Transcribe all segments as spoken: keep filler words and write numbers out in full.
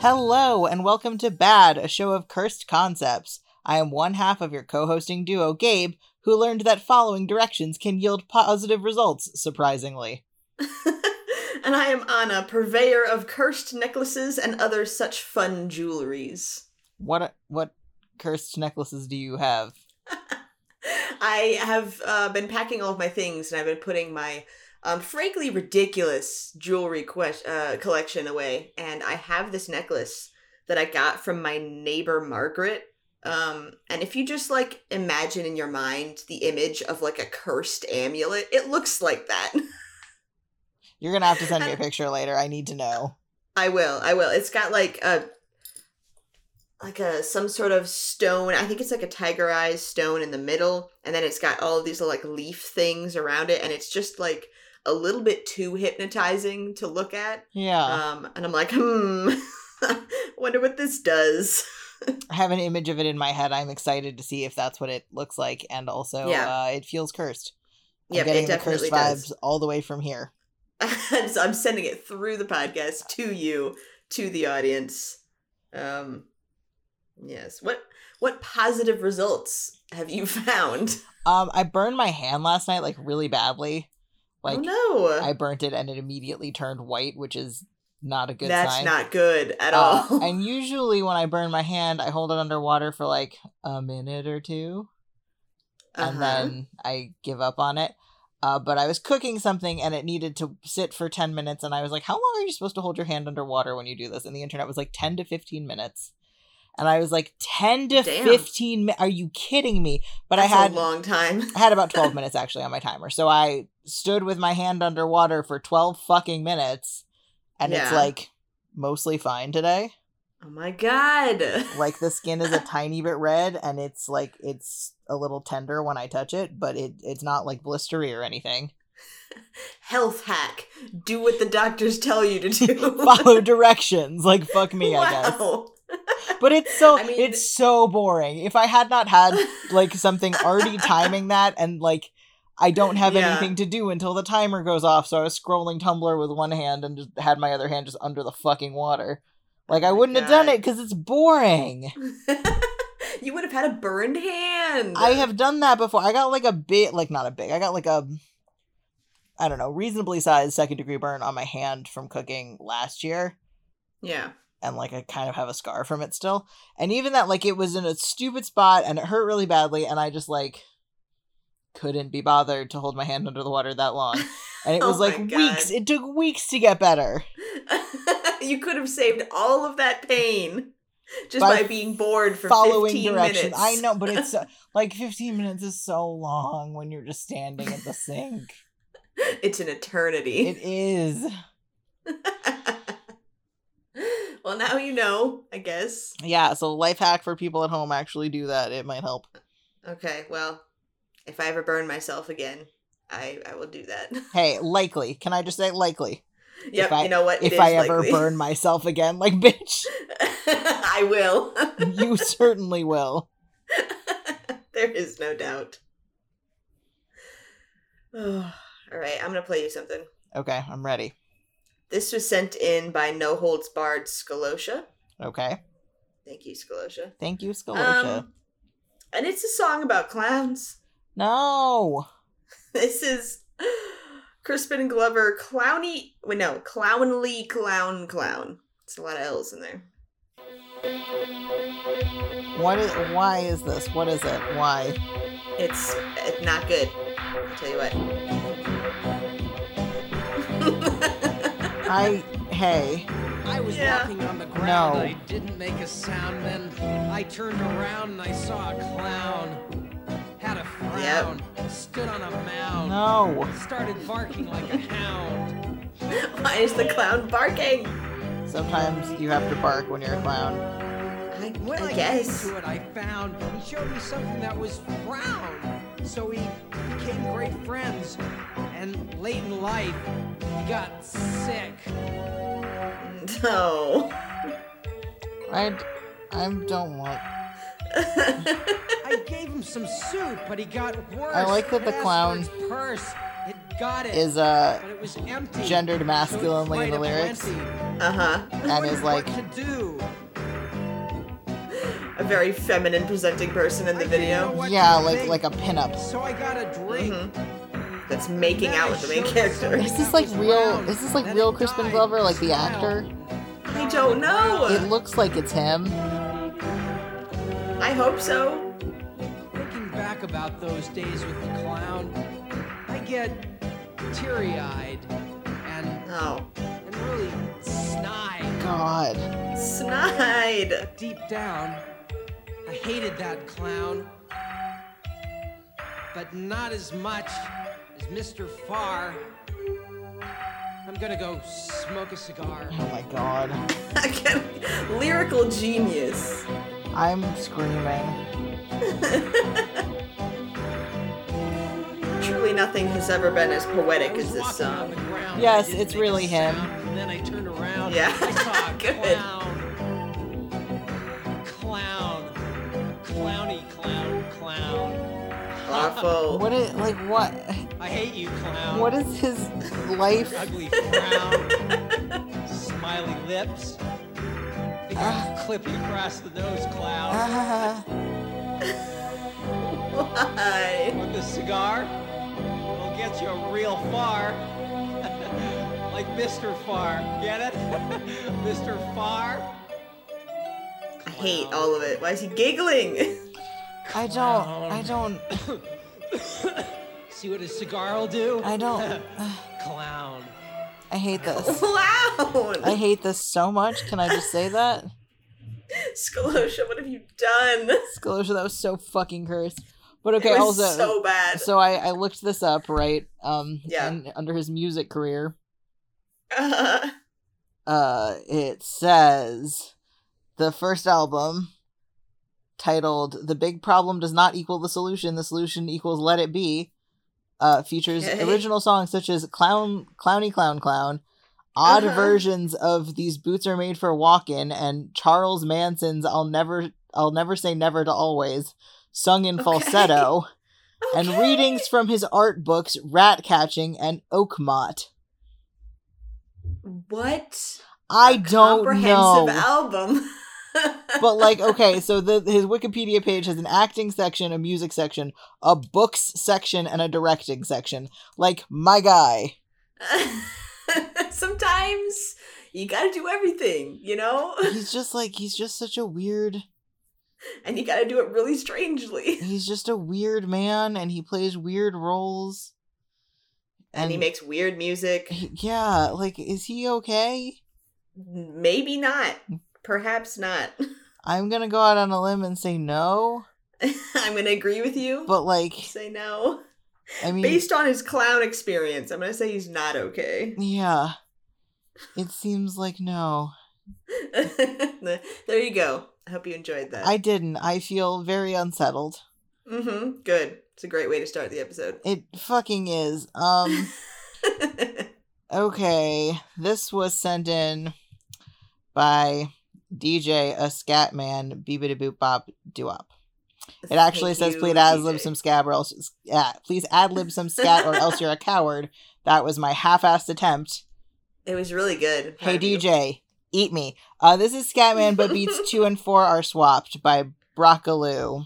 Hello, and welcome to Bad, a show of cursed concepts. I am one half of your co-hosting duo, Gabe, who learned that following directions can yield positive results, surprisingly. And I am Anna, purveyor of cursed necklaces and other such fun jewelries. What what cursed necklaces do you have? I have uh, been packing all of my things, and I've been putting my... Um, frankly, ridiculous jewelry que- uh, collection away, and I have this necklace that I got from my neighbor Margaret. Um, and if you just like imagine in your mind the image of like a cursed amulet, it looks like that. You're gonna have to send me a picture later. I need to know. I will. I will. It's got like a like a some sort of stone. I think it's like a tiger eyes stone in the middle, and then it's got all of these like leaf things around it, and it's just like a little bit too hypnotizing to look at. Yeah. Um, and I'm like, hmm, wonder what this does. I have an image of it in my head. I'm excited to see if that's what it looks like. And also, yeah. uh, it feels cursed. Yeah, it definitely does. I'm getting the cursed vibes all the way from here. So I'm sending it through the podcast to you, to the audience. Um, yes. What what positive results have you found? Um, I burned my hand last night, like really badly. Like, oh, no. I burnt it and it immediately turned white, which is not a good That's sign. That's not good at uh, all. And usually when I burn my hand, I hold it underwater for like a minute or two. Uh-huh. And then I give up on it. Uh, but I was cooking something and it needed to sit for ten minutes. And I was like, how long are you supposed to hold your hand underwater when you do this? And the internet was like ten to fifteen minutes. And I was like, ten to Damn. fifteen mi- Are you kidding me? But That's I had a long time. I had about twelve minutes actually on my timer. So I stood with my hand underwater for twelve fucking minutes. And yeah. It's like mostly fine today. Oh my God. Like the skin is a tiny bit red and it's like it's a little tender when I touch it, but it it's not like blistery or anything. Health hack. Do what the doctors tell you to do. Follow directions. Like fuck me, wow. I guess. But it's so I mean, it's so boring. If I had not had like something already timing that, and like I don't have yeah. anything to do until the timer goes off, so I was scrolling Tumblr with one hand and just had my other hand just under the fucking water. Like oh I wouldn't God. have done it because it's boring. You would have had a burned hand. I have done that before. I got like a bit, like not a big. I got like a, I don't know, reasonably sized second degree burn on my hand from cooking last year. Yeah. And, like, I kind of have a scar from it still. And even that, like, it was in a stupid spot, and it hurt really badly, and I just, like, couldn't be bothered to hold my hand under the water that long. And it was, oh like, weeks. It took weeks to get better. You could have saved all of that pain just by, by being bored for following fifteen directions. Minutes. I know, but it's, uh, like, fifteen minutes is so long when you're just standing at the sink. It's an eternity. It is. Well, now you know, I guess. Yeah, so life hack for people at home, actually do that. It might help. Okay, well, if I ever burn myself again, I, I will do that. Hey, likely. Can I just say likely? Yep, I, you know what? It if I likely. ever burn myself again, like, bitch. I will. You certainly will. There is no doubt. Oh, all right, I'm going to play you something. Okay, I'm ready. This was sent in by No Holds Barred Scalosha. Okay. Thank you, Scalosha. Thank you, Scalosha. Um, and it's a song about clowns. No. This is Crispin Glover, Clowny... Wait, no. Clownly Clown Clown. It's a lot of L's in there. What is? Why is this? What is it? Why? It's, it's not good. I'll tell you what. I, hey. I was yeah. walking on the ground. No. I didn't make a sound. Then I turned around and I saw a clown. Had a frown. Yep. Stood on a mound. No. Started barking like a hound. Why is the clown barking? Sometimes you have to bark when you're a clown. I, when I, I guess. When I came to it, I found he showed me something that was frown. So we became great friends, and late in life, he got sick. No. I, I don't want... I gave him some soup, but he got worse. I like that the clown purse. It got it. Is uh but it was empty, gendered masculinely so in the lyrics. Uh-huh. And is like what to do. A very feminine presenting person in the I video. Yeah, like make, like a pinup. So I got a drink. Mm-hmm. That's making out with the main character. Is this like real is this like that real Crispin Glover, like the actor? I don't know. It looks like it's him. I hope so. Thinking back about those days with the clown, I get teary-eyed and oh. and really snide. God. Snide. But deep down, I hated that clown, but not as much as Mister Farr. I'm gonna go smoke a cigar. Oh my God. Again, lyrical genius. I'm screaming. Truly nothing has ever been as poetic as this song. Yes, it's really him. Sound, and then I turned around yeah. and I saw a clown. Clown. Clowny clown clown. Awful. What is, like what? I hate you, clown. What is his life? Ugly frown. Smiley lips. Uh, clip you across the nose, clown. Uh, Why? With the cigar, it'll get you a real far. Like Mister Farr. Get it? Mister Farr. I hate all of it. Why is he giggling? I don't. I don't. See what his cigar will do? I don't. Clown. I hate this. Clown! I hate this so much. Can I just say that? Scalosha, what have you done? Scalosha, that was so fucking cursed. But okay, it was also so bad. So I, I looked this up, right? Um, yeah. And under his music career, uh-huh. uh, it says the first album, titled "The Big Problem Does Not Equal the Solution. The Solution Equals Let It Be." Uh, features hey. original songs such as Clown, Clowny Clown Clown, odd uh-huh. versions of These Boots Are Made for Walkin', and Charles Manson's I'll Never I'll Never Say Never to Always, sung in okay. falsetto, okay. and readings from his art books Rat Catching and Oakmont. What? I A don't know. Comprehensive album. But like, okay, so the, his Wikipedia page has an acting section, a music section, a books section, and a directing section. Like, my guy. Sometimes you gotta do everything, you know? He's just like, he's just such a weird... And you gotta do it really strangely. He's just a weird man, and he plays weird roles. And, and he makes weird music. Yeah, like, is he okay? Maybe not. Perhaps not. I'm going to go out on a limb and say no. I'm going to agree with you. But like... Say no. I mean... Based on his clown experience, I'm going to say he's not okay. Yeah. It seems like no. There you go. I hope you enjoyed that. I didn't. I feel very unsettled. Mm-hmm. Good. It's a great way to start the episode. It fucking is. Um. Okay. This was sent in by... D J, a scat man, beep-a-da-boop bop doo-op. It actually Thank says, you, please ad-lib some scat or else, yeah, please ad-lib some scat or else you're a coward. That was my half-assed attempt. It was really good. Hey, D J, you. Eat me. Uh, this is Scatman, but beats two and four are swapped by Broccoloo.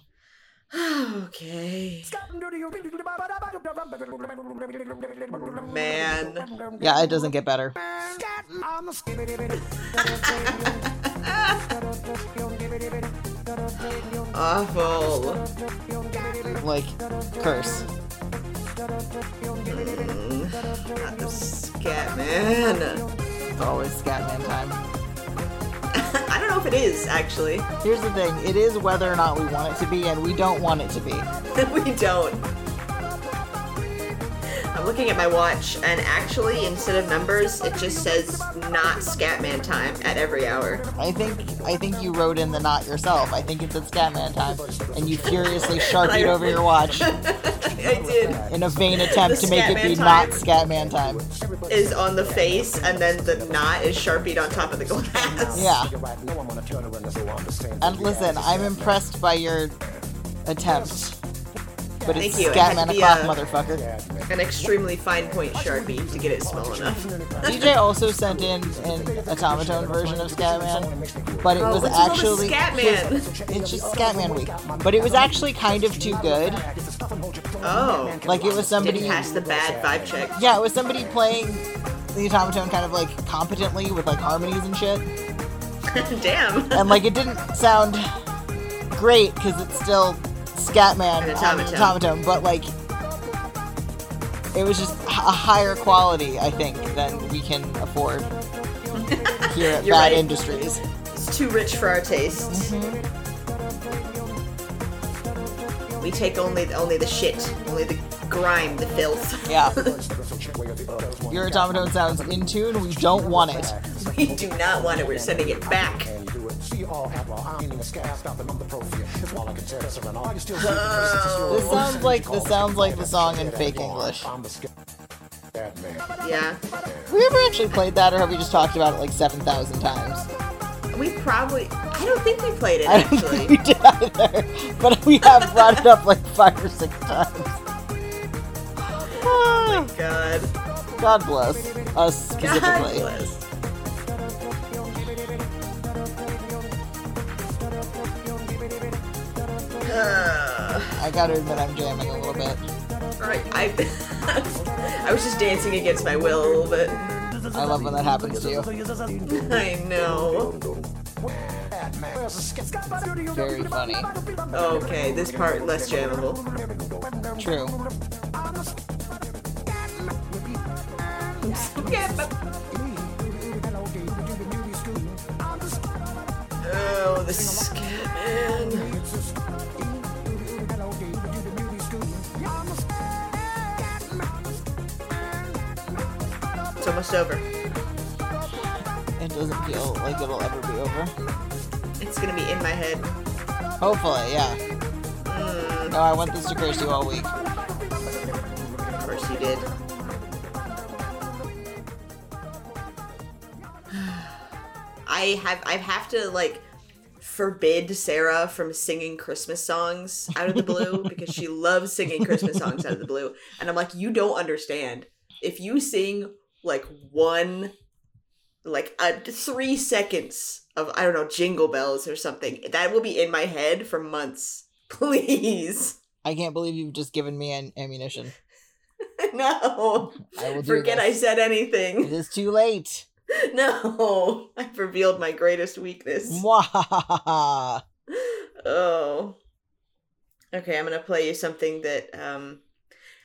Okay. Man. Yeah, it doesn't get better. Awful. Like, curse. Mm, not the Scatman. It's always Scatman time. I don't know if it is, actually. Here's the thing. It is whether or not we want it to be, and we don't want it to be. We don't. I'm looking at my watch, and actually, instead of numbers, it just says not Scatman time at every hour. I think I think you wrote in the not yourself. I think it said Scatman time, and you furiously sharpied over your watch. I did. In a vain attempt to make it be not Scatman time. Is on the face, and then the knot is sharpied on top of the glass. Yeah. And listen, I'm impressed by your attempt. But it's Scatman o'clock, motherfucker. An extremely fine point Sharpie to get it small enough. D J also sent in an automaton version of Scatman, but it was oh, actually Scatman. It's just Scatman week, but it was actually kind of too good. Oh, like it was somebody didn't pass the bad vibe check. Yeah, it was somebody playing the automaton kind of like competently with like harmonies and shit. Damn. And like it didn't sound great because it's still Scatman and automaton, but like it was just a higher quality, I think, than we can afford here at You're Bad right. Industries. It's too rich for our tastes. Mm-hmm. We take only only the shit, only the grime, the filth. Yeah. Your automaton sounds in tune. We don't want it. We do not want it. We're sending it back. Oh. This sounds like this sounds like the song in fake English. Yeah. Have we ever actually played that, or have we just talked about it like seven thousand times? We probably. I don't think we played it. I don't actually. Think we did either, but we have brought it up like five or six times. Oh my god. God bless us specifically. God bless. Uh, I gotta admit I'm jamming a little bit. Alright, I I was just dancing against my will a little bit. I love when that happens to you. I know. Very funny. Okay, this part less jammable. True. Yeah, but... Oh, this is good, man. It's almost over. It doesn't feel like it'll ever be over. It's gonna be in my head. Hopefully, yeah. Mm. No, I want this to curse you all week. Of course you did. I have I have to like forbid Sarah from singing Christmas songs out of the blue because she loves singing Christmas songs out of the blue. And I'm like, you don't understand. If you sing like one, like a, three seconds of, I don't know, Jingle Bells or something. That will be in my head for months. Please. I can't believe you've just given me an ammunition. No. I will Forget this. I said anything. It is too late. No. I've revealed my greatest weakness. Mwahaha. Oh. Okay, I'm going to play you something that... um.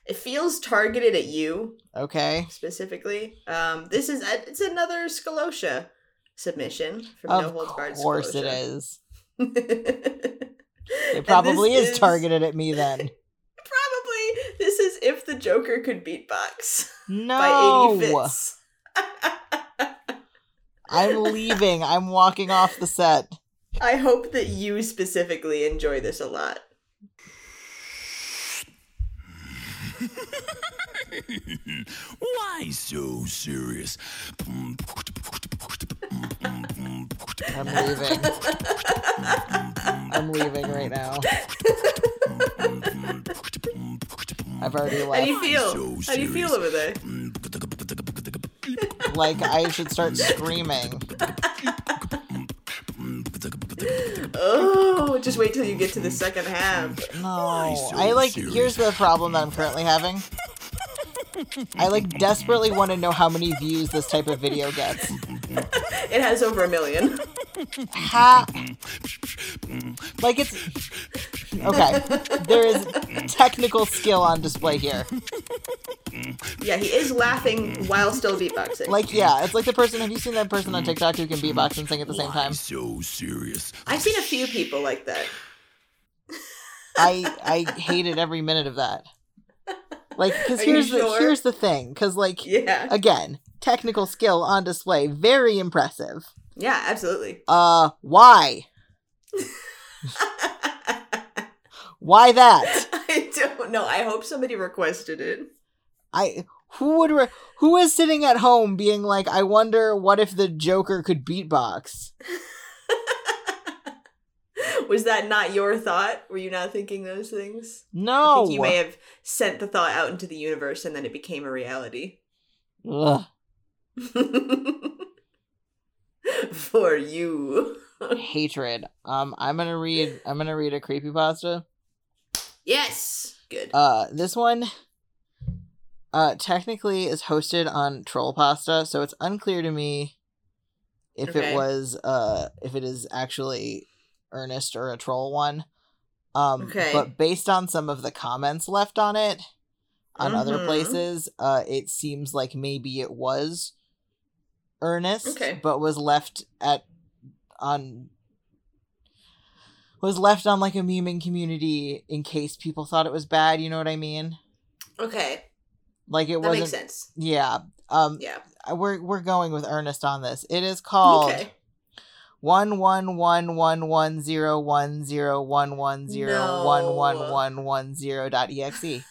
It feels targeted at you. Okay. Specifically. Um, this is, a, it's another Scalosha submission from No Holds Barred Scalosha. Of course it is. It probably is, is targeted at me then. Probably. This is If the Joker Could Beatbox. No. By eighty fits. I'm leaving. I'm walking off the set. I hope that you specifically enjoy this a lot. Why so serious? I'm leaving. I'm leaving right now. I've already left. How do you feel? How do you feel over there? Like I should start screaming. Oh, just wait till you get to the second half. No, I like, here's the problem that I'm currently having. I like desperately want to know how many views this type of video gets. It has over a million. Ha! Like it's... Okay, there is technical skill on display here. Yeah, he is laughing while still beatboxing. Like, yeah, it's like the person, have you seen that person on TikTok who can beatbox and sing at the same time? So serious. I've seen a few people like that. I I hated every minute of that. Like, because here's, sure? here's the thing, because, like, yeah. Again, technical skill on display, very impressive. Yeah, absolutely. Uh, why? Why that? I don't don't know. I hope somebody requested it. I who would re- who is sitting at home being like, I wonder what if the Joker could beatbox? Was that not your thought? Were you not thinking those things? No. I think you may have sent the thought out into the universe and then it became a reality. Ugh. For you. Hatred. Um, I'm gonna read I'm gonna read a creepypasta. Yes. Good. Uh this one uh technically is hosted on Trollpasta, so it's unclear to me if okay. it was uh if it is actually Ernest or a troll one. Um okay. But based on some of the comments left on it on mm-hmm. other places, uh it seems like maybe it was Ernest, okay. but was left at on was left on like a memeing community in case people thought it was bad, you know what I mean? Okay. Like it that wasn't makes sense. Yeah. Um yeah. We're we're going with Ernest on this. It is called okay. One one one one one zero one zero one one zero one one one one zero dot exe.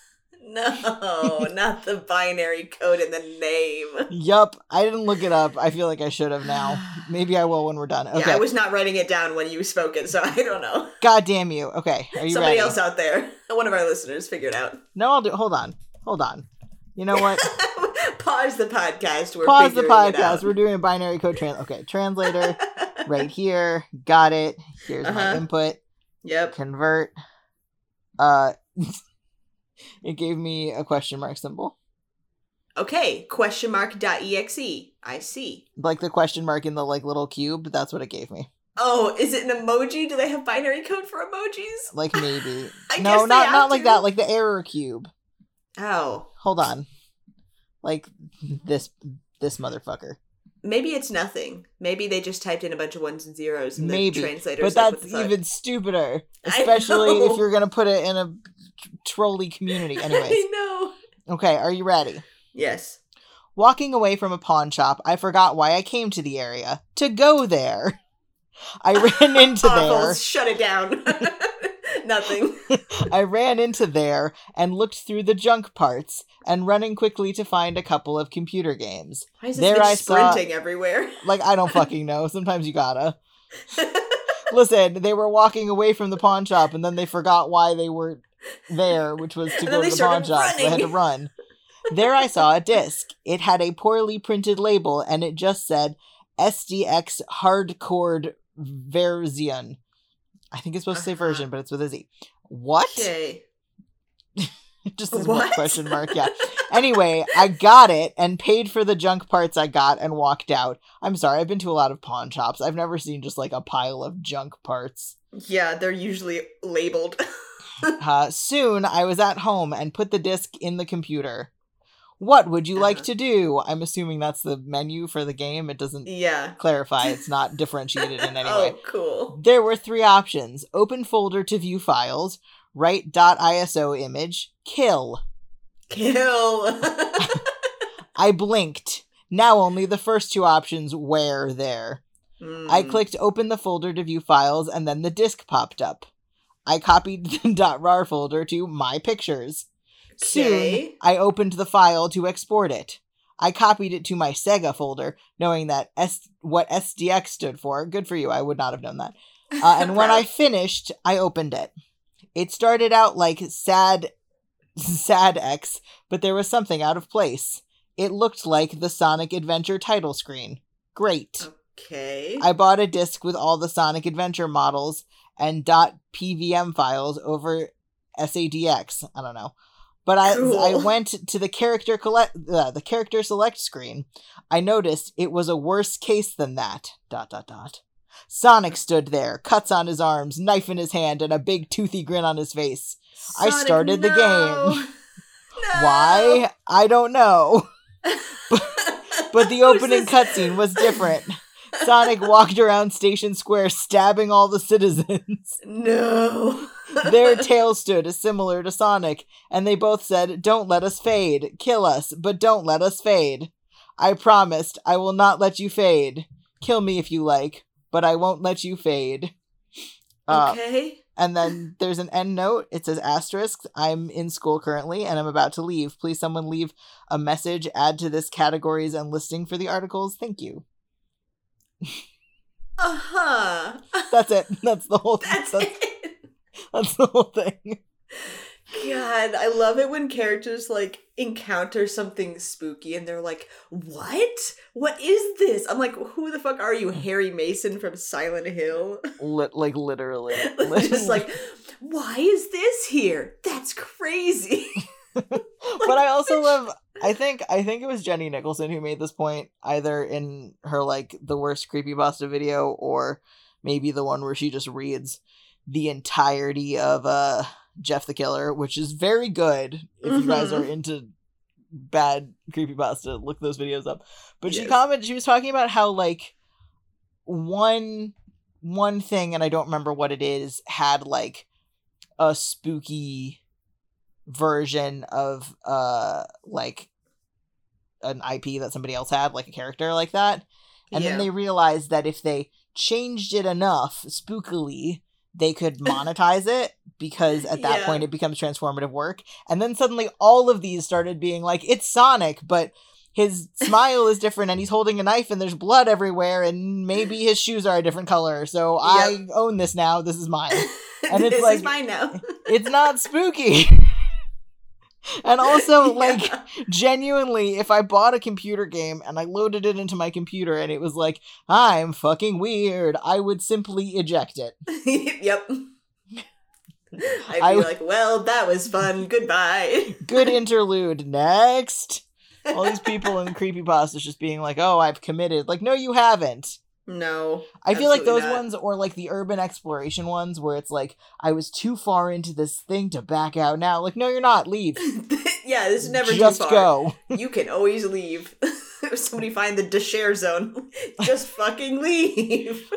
No, not the binary code in the name. Yup. I didn't look it up. I feel like I should have now. Maybe I will when we're done. Okay. Yeah, I was not writing it down when you spoke it, so I don't know. God damn you. Okay. Are you Somebody ready? else out there. One of our listeners figured out. No, I'll do Hold on. Hold on. You know what? Pause the podcast. We're Pause the podcast. We're doing a binary code trans. Okay. Translator. Right here. Got it. Here's uh-huh. my input. Yep. Convert. Uh... It gave me a question mark symbol. Okay, question mark dot exe. I see. Like the question mark in the like little cube. That's what it gave me. Oh, is it an emoji? Do they have binary code for emojis? Like maybe. I no, guess not not to. like that. Like the error cube. Oh, hold on. Like this this motherfucker. Maybe it's nothing. Maybe they just typed in a bunch of ones and zeros. And maybe, the translators but that's like, even stupider, especially if you're gonna put it in a trolley community. Anyways, I know. Okay, are you ready? Yes. Walking away from a pawn shop, I forgot why I came to the area to go there. I ran into there. Shut it down. Nothing. I ran into there and looked through the junk parts and running quickly to find a couple of computer games. Why is this there I sprinting saw, everywhere? Like, I don't fucking know. Sometimes you gotta. Listen, they were walking away from the pawn shop and then they forgot why they were there, which was to go to the pawn shop. So I had to run. There I saw a disc. It had a poorly printed label and it just said S D X hardcore version. I think it's supposed to say version, but it's with a Z. What? Okay. Just this what? One question mark, yeah. Anyway, I got it and paid for the junk parts I got and walked out. I'm sorry, I've been to a lot of pawn shops. I've never seen just like a pile of junk parts. Yeah, they're usually labeled. uh, soon, I was at home and put the disc in the computer. What would you uh-huh. like to do? I'm assuming that's the menu for the game. It doesn't yeah. clarify. It's not differentiated in any oh, way. Cool. There were three options. Open folder to view files. Write .iso image. Kill. Kill. I blinked. Now only the first two options were there. Mm. I clicked open the folder to view files, and then the disk popped up. I copied the .rar folder to my pictures. Okay. Soon, I opened the file to export it. I copied it to my Sega folder, knowing that S- what S D X stood for. Good for you. I would not have known that. Uh, and when I finished, I opened it. It started out like sad, sad X, but there was something out of place. It looked like the Sonic Adventure title screen. Great. Okay. I bought a disc with all the Sonic Adventure models and .pvm files over S A D X. I don't know. But I cool. I went to the character collect uh, the character select screen. I noticed it was a worse case than that. Dot dot dot. Sonic stood there, cuts on his arms, knife in his hand, and a big toothy grin on his face. Sonic, I started no. the game. No. Why? I don't know. but, but the opening cutscene was different. Sonic walked around Station Square stabbing all the citizens. No. Their tails stood as similar to Sonic, and they both said, "Don't let us fade. Kill us, but don't let us fade. I promised I will not let you fade. Kill me if you like, but I won't let you fade." Uh, okay. And then there's an end note. It says asterisk. I'm in school currently and I'm about to leave. Please someone leave a message, add to this categories and listing for the articles. Thank you. Uh-huh. That's it. That's the whole thing. That's, that's, it. That's the whole thing. God, I love it when characters, like, encounter something spooky and they're like, what? What is this? I'm like, who the fuck are you, Harry Mason from Silent Hill? Li- like, literally. Just like, why is this here? That's crazy. Like, but I also love, I think, I think it was Jenny Nicholson who made this point, either in her, like, the worst creepypasta video or maybe the one where she just reads the entirety of, uh... Jeff the Killer, which is very good if mm-hmm. you guys are into bad creepypasta. Look those videos up. But yes. she commented, she was talking about how, like, one one thing, and I don't remember what it is, had, like, a spooky version of, uh, like, an I P that somebody else had, like a character like that. And yeah. then they realized that if they changed it enough, spookily, they could monetize it because at that yeah. point it becomes transformative work. And then suddenly all of these started being like, it's Sonic, but his smile is different and he's holding a knife and there's blood everywhere and maybe his shoes are a different color. So yep. I own this now. This is mine. And it's this like, is mine now. It's not spooky. And also, yeah. like, genuinely, if I bought a computer game and I loaded it into my computer and it was like, I'm fucking weird, I would simply eject it. Yep. I'd I, be like, well, that was fun. Goodbye. Good interlude. Next. All these people in creepypastas just being like, oh, I've committed. Like, no, you haven't. No. I feel like those not. ones, or like the urban exploration ones where it's like, I was too far into this thing to back out now. Like, no, you're not. Leave. Yeah, this is never just too far. Just go. You can always leave. If somebody find the de-share zone, just fucking leave.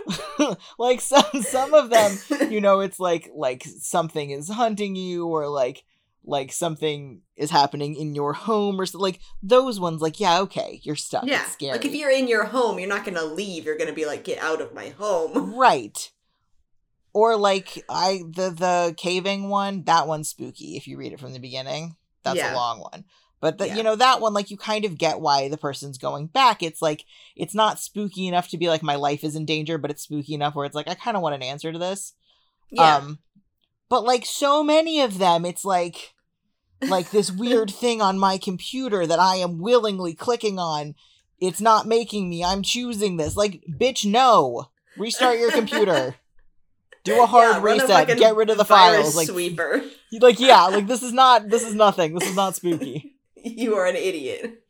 Like some some of them, you know, it's like like something is hunting you, or like like something is happening in your home, or so, like those ones, like, yeah, okay, you're stuck. Yeah, it's scary. Like if you're in your home, you're not gonna leave. You're gonna be like, get out of my home. Right. Or like I the the caving one, that one's spooky if you read it from the beginning. That's yeah. a long one. But the, yeah. you know, that one, like, you kind of get why the person's going back. It's like, it's not spooky enough to be like, my life is in danger, but it's spooky enough where it's like, I kind of want an answer to this. Yeah. Um, but like so many of them, it's like, like this weird thing on my computer that I am willingly clicking on. It's not making me. I'm choosing this. Like, bitch, no. Restart your computer. Do a hard yeah, reset. A get rid of the files. Like sweeper. Like, yeah. Like, this is not. This is nothing. This is not spooky. You are an idiot.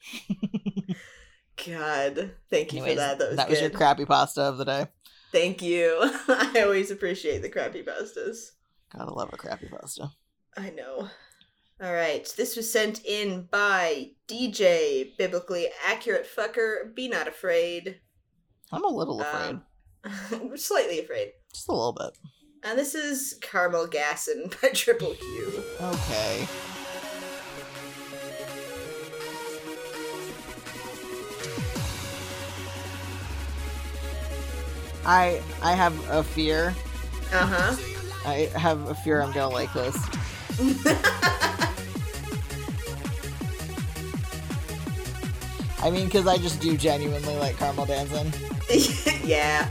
God, thank you Anyways, for that. That was, that was your crappy pasta of the day. Thank you. I always appreciate the crappy pastas. Gotta love a crappy pasta. I know. All right, this was sent in by D J, biblically accurate fucker. Be not afraid. I'm a little afraid. Um, slightly afraid. Just a little bit. And this is Caramel Gassin' by Triple Q. Okay. I I have a fear. Uh-huh. I have a fear I'm gonna like this. I mean, because I just do genuinely like Caramel Dancing. Yeah.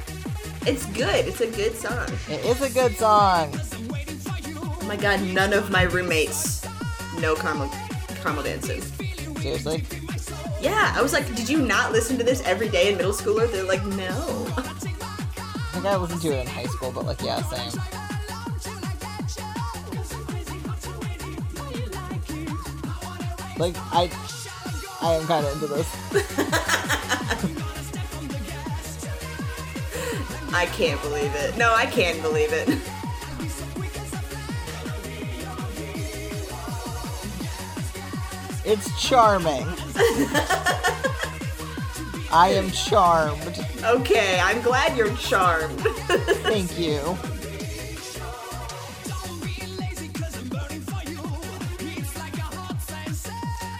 It's good. It's a good song. It is a good song. Oh my god, none of my roommates know Caramel, Caramel Dancing. Seriously? Yeah. I was like, did you not listen to this every day in middle school? Or they're like, no. I think I listened to it in high school, but like, yeah, same. Like, I, I am kind of into this. I can't believe it. No, I can believe it. It's charming. I am charmed. Okay, I'm glad you're charmed. Thank you.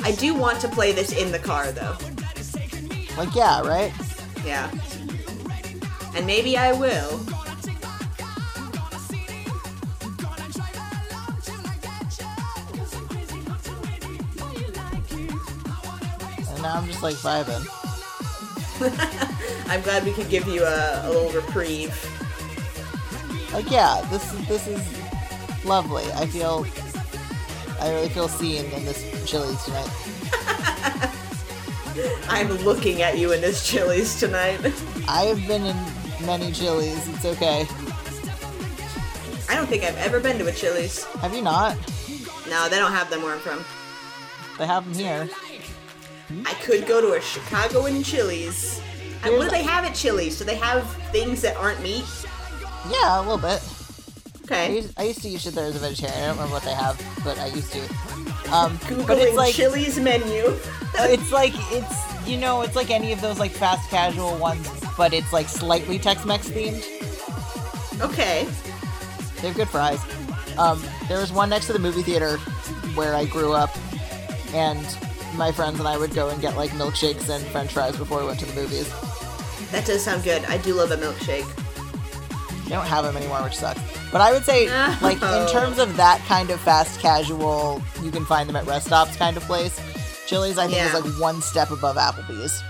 I do want to play this in the car, though. Like, yeah, right? Yeah. And maybe I will. now I'm just like vibing. I'm glad we could give you a, a little reprieve. Like, yeah, this is, this is lovely. I feel, I really feel seen in this Chili's tonight. I'm looking at you in this Chili's tonight. I have been in many Chili's. It's okay. I don't think I've ever been to a Chili's. Have you not? No, they don't have them where I'm from. They have them here. I could go to a Chicagoan Chili's. And what do they have at Chili's? Do they have things that aren't meat? Yeah, a little bit. Okay. I used, I used to eat shit there as a vegetarian. I don't remember what they have, but I used to. Um, Googling but it's like, Chili's menu. It's like, it's, you know, it's like any of those like fast casual ones, but it's like slightly Tex-Mex themed. Okay. They have good fries. Um, there was one next to the movie theater where I grew up, and my friends and I would go and get like milkshakes and french fries before we went to the movies. That does sound good. I do love a milkshake. They don't have them anymore, which sucks. But I would say, oh. like, in terms of that kind of fast casual, you can find them at rest stops kind of place, Chili's, I think, yeah. is like one step above Applebee's.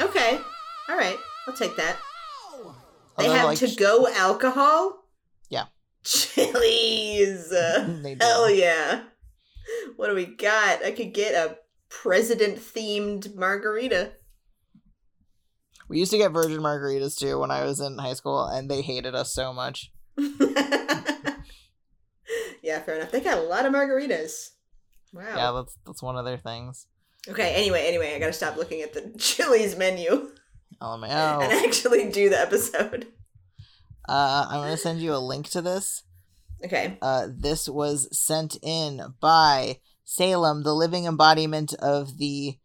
Okay. All right. I'll take that. They Although, have like, to-go alcohol? Yeah. Chili's. Hell yeah. What do we got? I could get a president-themed margarita. We used to get virgin margaritas, too, when I was in high school, and they hated us so much. Yeah, fair enough. They got a lot of margaritas. Wow. Yeah, that's, that's one of their things. Okay, anyway, anyway, I gotta stop looking at the Chili's menu. Oh, my God. And actually do the episode. Uh, I'm gonna send you a link to this. Okay. Uh, this was sent in by Salem, the living embodiment of the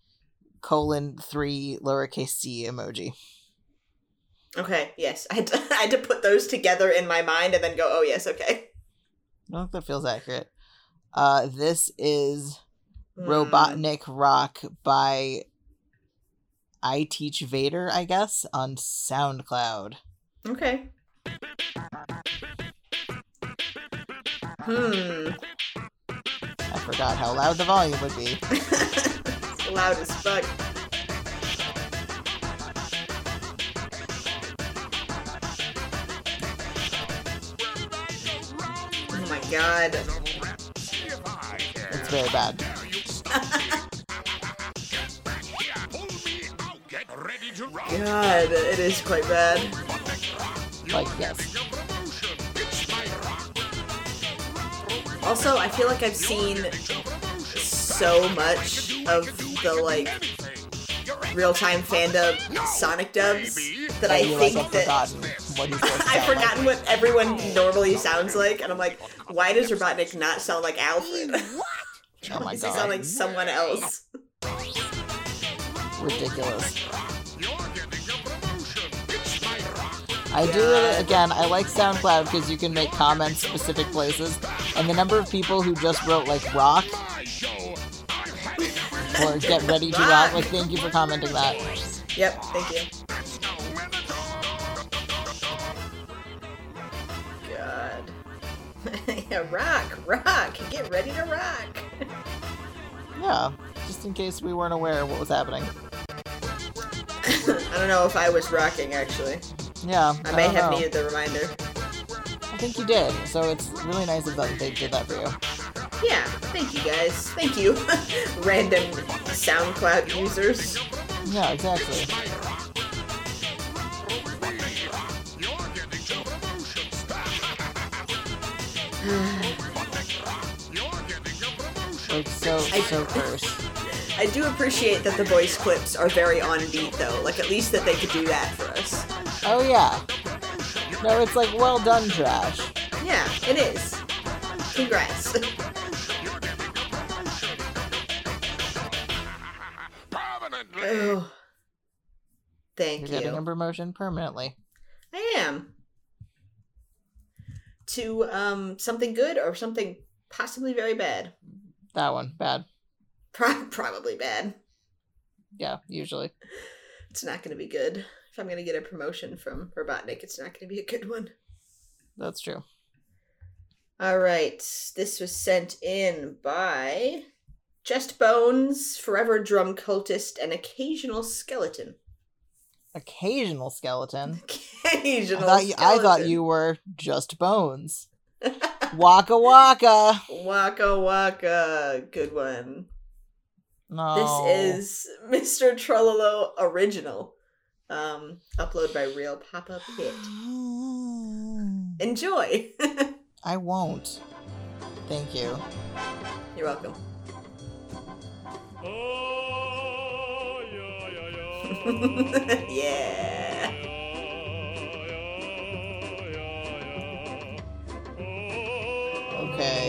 colon three lowercase c emoji. Okay, yes. I had, to, I had to put those together in my mind and then go, oh, yes, okay. I don't think that feels accurate. Uh, this is mm. Robotnik Rock by I Teach Vader, I guess, on SoundCloud. Okay. Hmm. I forgot how loud the volume would be. It's loud as fuck. Oh my god. It's very bad. God, it is quite bad. Like, yes. Also, I feel like I've seen so much of the, like, real-time fandom Sonic dubs that I think like, that... Forgotten I've forgotten like. What everyone normally sounds like, and I'm like, why does Robotnik not sound like Alfred? Oh my god. Does he sound like someone else? Ridiculous. I do it again. I like SoundCloud because you can make comments specific places, and the number of people who just wrote like "rock" or "get ready to rock," like thank you for commenting that. Yep, thank you. God, yeah, rock, rock, get ready to rock. Yeah, just in case we weren't aware of what was happening. I don't know if I was rocking actually. Yeah, I may I have know. needed the reminder. I think you did, so it's really nice of them they did that for you. Yeah, thank you guys. Thank you, random SoundCloud users. Yeah, exactly. It's so, I, so cursed. I do appreciate that the voice clips are very on beat, though. Like, at least that they could do that for us. Oh, yeah. No, it's like, well done, Trash. Yeah, it is. Congrats. Oh. Thank You're you. You're getting a promotion permanently. I am. To um something good or something possibly very bad. That one, bad. Pro- probably bad. Yeah, usually. It's not going to be good. If I'm going to get a promotion from Robotnik, it's not going to be a good one. That's true. All right. This was sent in by Chest Bones, forever drum cultist, and occasional skeleton. Occasional skeleton? Occasional I thought you, skeleton. I thought you were just bones. Waka waka. Waka waka. Good one. No. This is Mister Trololo original. Um, upload by Real Papa Pit. Enjoy. I won't. Thank you. You're welcome. Oh, yeah, yeah, yeah. Yeah. Okay.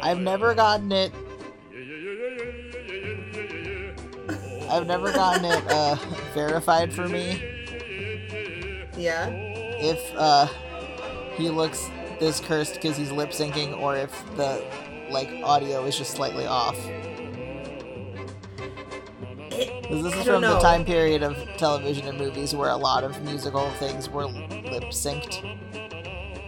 I've never gotten it. I've never gotten it uh, verified for me. Yeah. If uh, he looks this cursed because he's lip syncing, or if the like audio is just slightly off. It, this is from know. the time period of television and movies where a lot of musical things were lip synced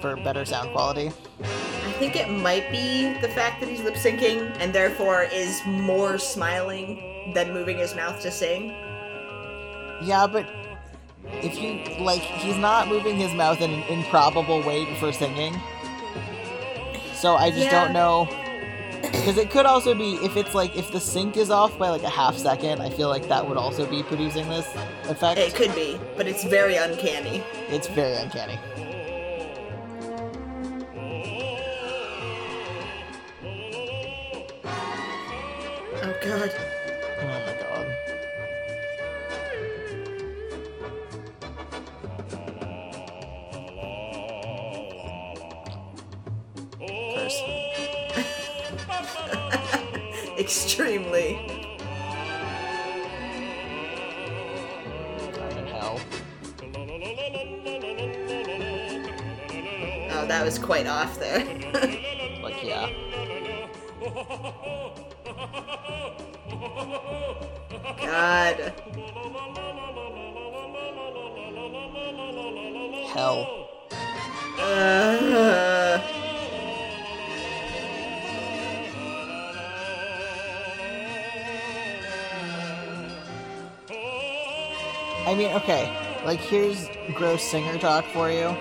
for better sound quality. I think it might be the fact that he's lip syncing and therefore is more smiling than moving his mouth to sing. Yeah, but if you, like, he's not moving his mouth in an improbable way for singing. So I just yeah. don't know. Because it could also be, if it's like, if the sync is off by like a half second, I feel like that would also be producing this effect. It could be, but it's very uncanny. It's very uncanny. Oh, God. Oh my god. Curse. Extremely. I'm in hell. Oh, that was quite off there. Like, yeah. God. Hell. Uh. I mean, okay, like, here's gross singer talk for you.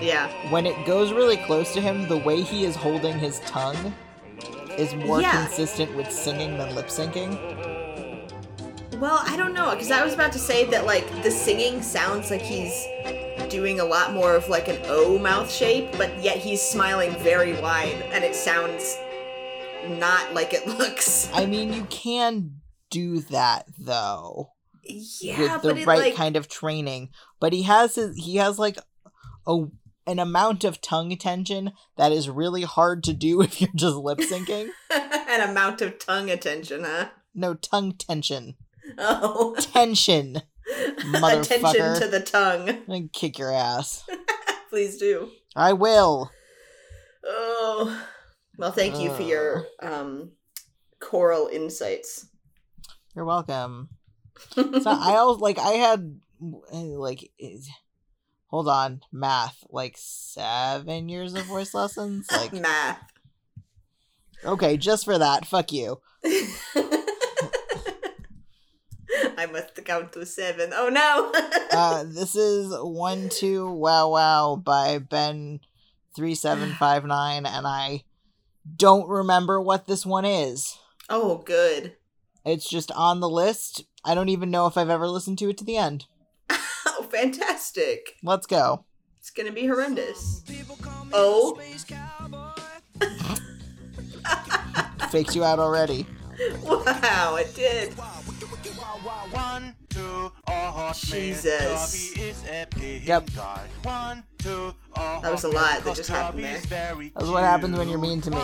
Yeah. When it goes really close to him, the way he is holding his tongue is more yeah. consistent with singing than lip syncing. Well, I don't know, because I was about to say that, like, the singing sounds like he's doing a lot more of, like, an O mouth shape, but yet he's smiling very wide, and it sounds not like it looks. I mean, you can do that, though. Yeah, with the but it, right like... kind of training. But he has, his, he has like, a, an amount of tongue tension that is really hard to do if you're just lip-syncing. An amount of tongue attention, huh? No, tongue tension. Oh. Tension, motherfucker. Attention to the tongue. I'm gonna kick your ass. Please do. I will. Oh. Well, thank uh. you for your um, choral insights. You're welcome. So I also, like, I had, like, hold on, math, like seven years of voice lessons? Like math. Okay, just for that, fuck you. I must count to seven. Oh, no! uh, this is one two Wow Wow by Ben three seven five nine, and I don't remember what this one is. Oh, good. It's just on the list. I don't even know if I've ever listened to it to the end. Oh, fantastic. Let's go. It's gonna be horrendous. Oh. Faked you out already. Wow, it did. One, two, oh, Jesus. Yep. One, two, oh, that was a lot that just happened there. That's what happens when you're mean to me.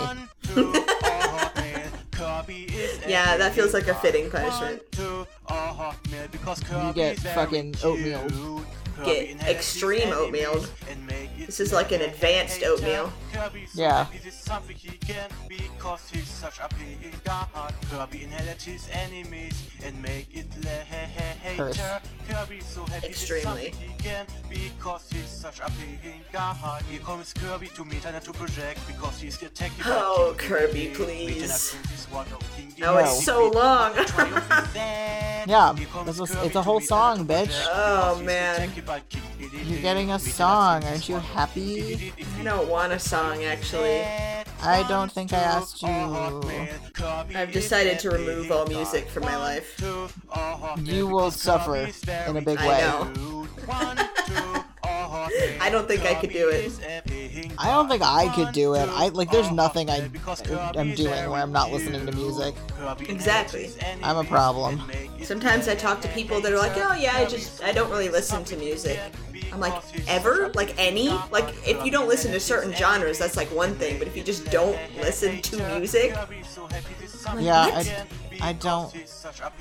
Yeah, that feels like a fitting punishment. You get fucking oatmeal. Get extreme oatmeal. This is like an advanced oatmeal. Yeah. Extremely. Oh, Kirby, please. Oh, it's so long. Yeah, this was, it's a whole song, bitch. Oh, man. You're getting a song. Aren't you happy? I don't want a song, actually. I don't think I asked you. I've decided to remove all music from my life. You will suffer in a big way. I know. I don't think I could do it. I don't think I could do it. I like. There's nothing I am doing where I'm not listening to music. Exactly. I'm a problem. Sometimes I talk to people that are like, oh yeah, I just I don't really listen to music. I'm like, ever? Like any? Like if you don't listen to certain genres, that's like one thing. But if you just don't listen to music, I'm like, yeah. What? I- I don't.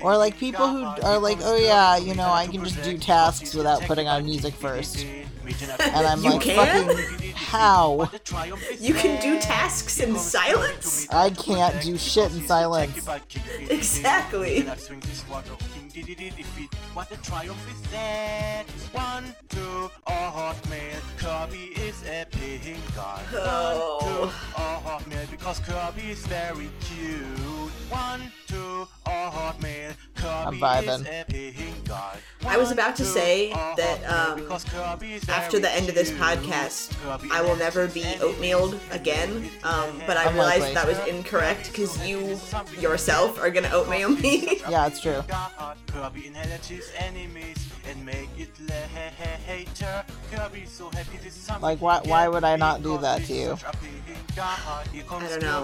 Or like people who are like, oh yeah, you know, I can just do tasks without putting on music first. And I'm you like, can? Fucking how? You can do tasks in silence? I can't do shit in silence. Exactly. What a triumph is that? One, two, a hot mail. Kirby is a playing guy. One, two, a hot mail, because Kirby is very cute. One, two, a hot mail. Kirby is a playing guy. I was about to say that um, after the end of this podcast, I will never be oatmealed again. Um, but I realized that was incorrect because you yourself are gonna oatmeal me. Yeah, it's true. Kirby inherited his enemies and make it later. Kirby's so happy this summer. Like, why, why would I not do that to you? I don't know.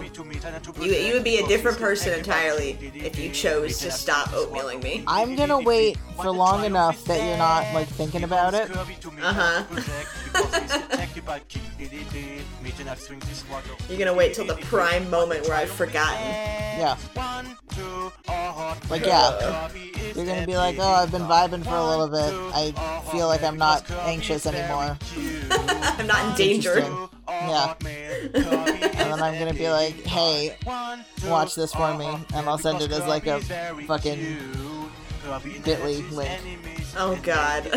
You, you would be a different person entirely if you chose to stop oatmealing me. I'm gonna wait for long enough that you're not, like, thinking about it. Uh-huh. You're gonna wait till the prime moment where I've forgotten. Yeah. Like, yeah. You're gonna be like, oh, I've been vibing for a little bit. I feel like I'm not anxious anymore. I'm not in danger. Yeah. And then I'm gonna be like, hey, watch this for me. And I'll send it as like a fucking bit dot l y link. Oh, God.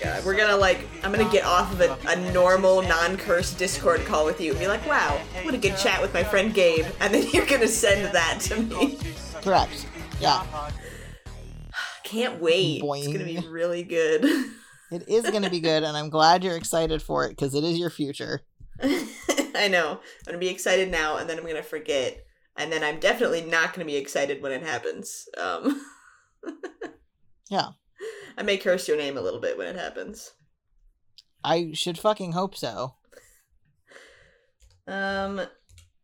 God, we're gonna like, I'm gonna get off of a, a normal, non-cursed Discord call with you and be like, wow, what a good chat with my friend Gabe, and then you're gonna send that to me. Correct. Yeah. Can't wait. Boing. It's gonna be really good. It is gonna be good, and I'm glad you're excited for it, because it is your future. I know. I'm gonna be excited now, and then I'm gonna forget, and then I'm definitely not gonna be excited when it happens. Um. Yeah. I may curse your name a little bit when it happens. I should fucking hope so. Um,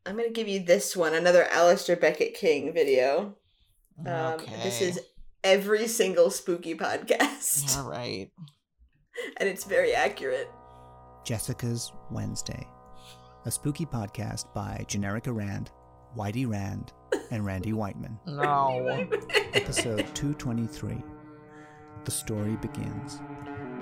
I'm going to give you this one, another Alistair Beckett King video. Um, okay. This is every single spooky podcast. All right. And it's very accurate. Jessica's Wednesday. A spooky podcast by Generica Rand, Whitey Rand, and Randy Whiteman. No. Randy Whiteman. Episode two twenty-three. The story begins.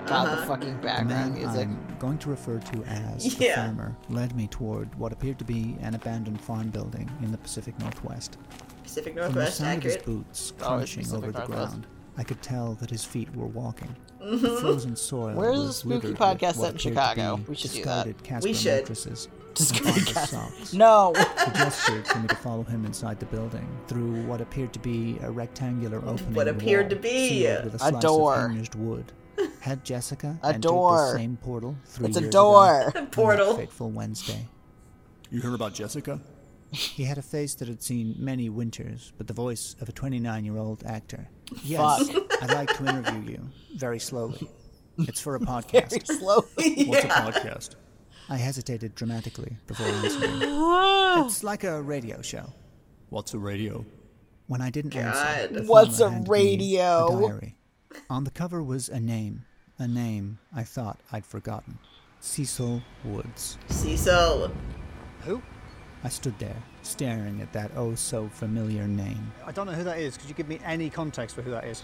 God, uh-huh. The fucking background music. The man I'm going to refer to as yeah. the farmer led me toward what appeared to be an abandoned farm building in the Pacific Northwest. Pacific Northwest, From the sound accurate. Of his boots crunching oh, over the Northwest. Ground, I could tell that his feet were walking. Mm-hmm. The frozen soil Where's was the spooky podcast set in Chicago? We should do that. We should. Discarded socks. No! He gestured for me to follow him inside the building through what appeared to be a rectangular opening. What appeared wall, to be with a, a door. Of wood. Had Jessica a door. The same portal three it's a years door. Ago, a portal. Fateful Wednesday. You heard about Jessica? He had a face that had seen many winters, but the voice of a twenty-nine-year-old actor. Yes, Fuck. I'd like to interview you very slowly. It's for a podcast. Very slowly. What's yeah. a podcast? I hesitated dramatically before listening. It's like a radio show. What's a radio? When I didn't God. Answer, the What's a radio? A diary. On the cover was a name, a name I thought I'd forgotten. Cecil Woods. Cecil. Who? I stood there, staring at that oh so familiar name. I don't know who that is. Could you give me any context for who that is?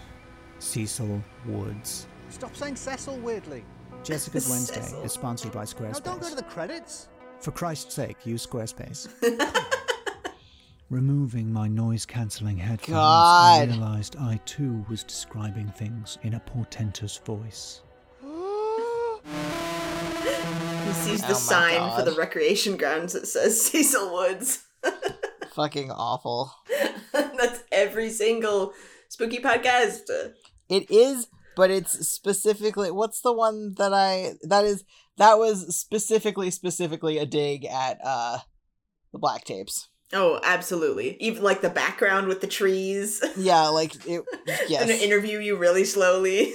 Cecil Woods. Stop saying Cecil weirdly. Jessica's Wednesday Cecil. Is sponsored by Squarespace. Now don't go to the credits. For Christ's sake, use Squarespace. Removing my noise-cancelling headphones, God. I realised I too was describing things in a portentous voice. He sees the oh sign God. For the recreation grounds that says Cecil Woods. Fucking awful. That's every single spooky podcast. It is, but it's specifically... What's the one that I... That is... That was specifically, specifically a dig at uh, the black tapes. Oh, absolutely. Even, like, the background with the trees. Yeah, like, it, yes. And interview you really slowly.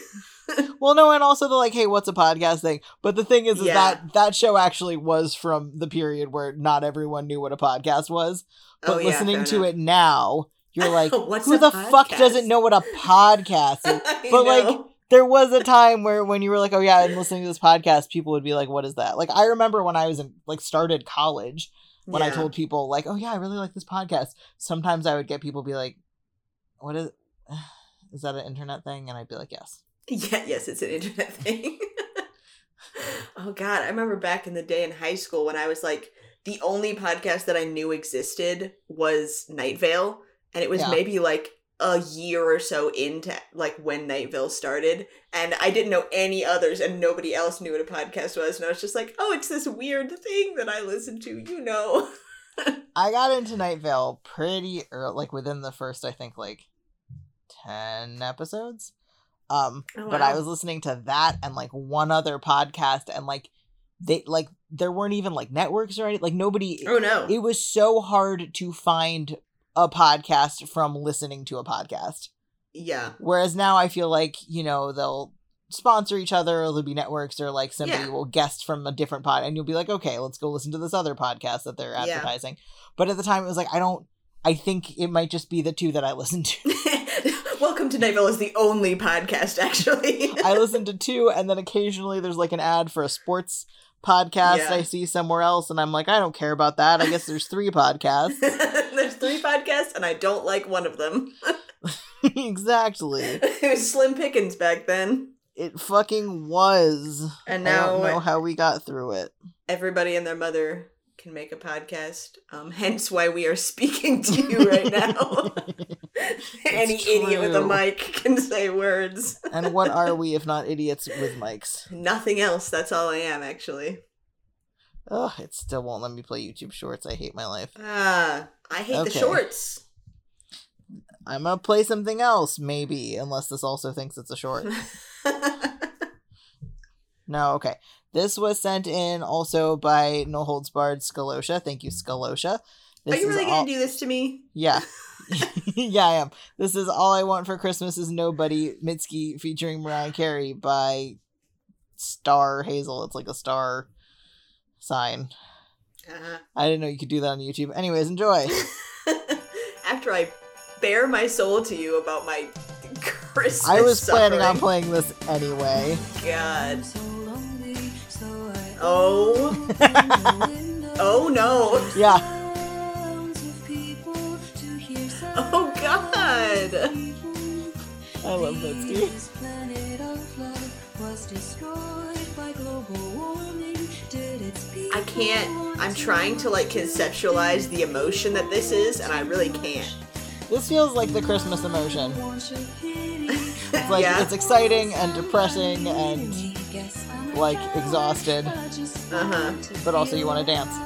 Well, no, and also the, like, hey, what's a podcast thing? But the thing is, yeah. is that that show actually was from the period where not everyone knew what a podcast was. But oh, yeah, listening to enough. It now, you're like, what's who the podcast? Fuck doesn't know what a podcast is? But, know. Like... There was a time where when you were like, oh yeah, I'm listening to this podcast, people would be like, what is that? Like, I remember when I was in, like, started college, when yeah. I told people like, oh yeah, I really like this podcast. Sometimes I would get people be like, what is, is that an internet thing? And I'd be like, yes. Yeah, yes, it's an internet thing. Oh God, I remember back in the day in high school when I was like, the only podcast that I knew existed was Night Vale. And it was yeah. maybe like a year or so into like when Night Vale started, and I didn't know any others, and nobody else knew what a podcast was, and I was just like, oh, it's this weird thing that I listen to, you know. I got into Night Vale pretty early, like within the first I think like ten episodes. Um oh, wow. But I was listening to that and like one other podcast, and like they like there weren't even like networks or anything, like nobody oh no it, it was so hard to find a podcast from listening to a podcast. Yeah. Whereas now I feel like, you know, they'll sponsor each other, or there'll be networks, or like somebody yeah. will guest from a different pod, and you'll be like, okay, let's go listen to this other podcast that they're advertising. Yeah. But at the time it was like, I don't, I think it might just be the two that I listened to. Welcome to Night Vale is the only podcast, actually. I listened to two, and then occasionally there's like an ad for a sports podcast yeah. I see somewhere else, and I'm like, I don't care about that. I guess there's three podcasts. There's three podcasts, and I don't like one of them. Exactly. It was slim pickings back then. It fucking was. And now I don't know how we got through it. Everybody and their mother can make a podcast. Um, hence why we are speaking to you right now. Any true. Idiot with a mic can say words. And what are we if not idiots with mics? Nothing else. That's all I am, actually. Oh, it still won't let me play YouTube Shorts. I hate my life. Ah, uh, I hate okay. the shorts. I'm gonna play something else, maybe, unless this also thinks it's a short. No, okay. This was sent in also by No Holds Barred Scalosha. Thank you, Scalosha. This Are you really all... going to do this to me? Yeah. Yeah, I am. This is All I Want for Christmas Is Nobody, Mitski featuring Mariah Carey by Star Hazel. It's like a star sign. Uh-huh. I didn't know you could do that on YouTube. Anyways, enjoy. After I bare my soul to you about my Christmas I was suffering. Planning on playing this anyway. God. Oh. Oh, no. Yeah. Oh, God! I love Mitski. I can't. I'm trying to, like, conceptualize the emotion that this is, and I really can't. This feels like the Christmas emotion. It's like, yeah. it's exciting and depressing and, like, exhausted. Uh-huh. But also you want to dance.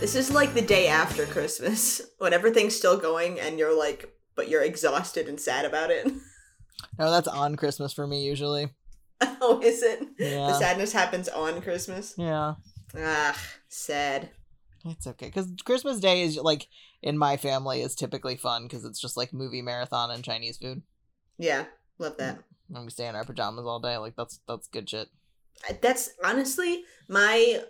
This is like the day after Christmas, when everything's still going and you're like, but you're exhausted and sad about it. No, that's on Christmas for me, usually. Oh, is it? Yeah. The sadness happens on Christmas? Yeah. Ah, sad. It's okay, because Christmas Day is, like, in my family, is typically fun, because it's just, like, movie marathon and Chinese food. Yeah, love that. And we stay in our pajamas all day, like, that's that's good shit. That's, honestly, my...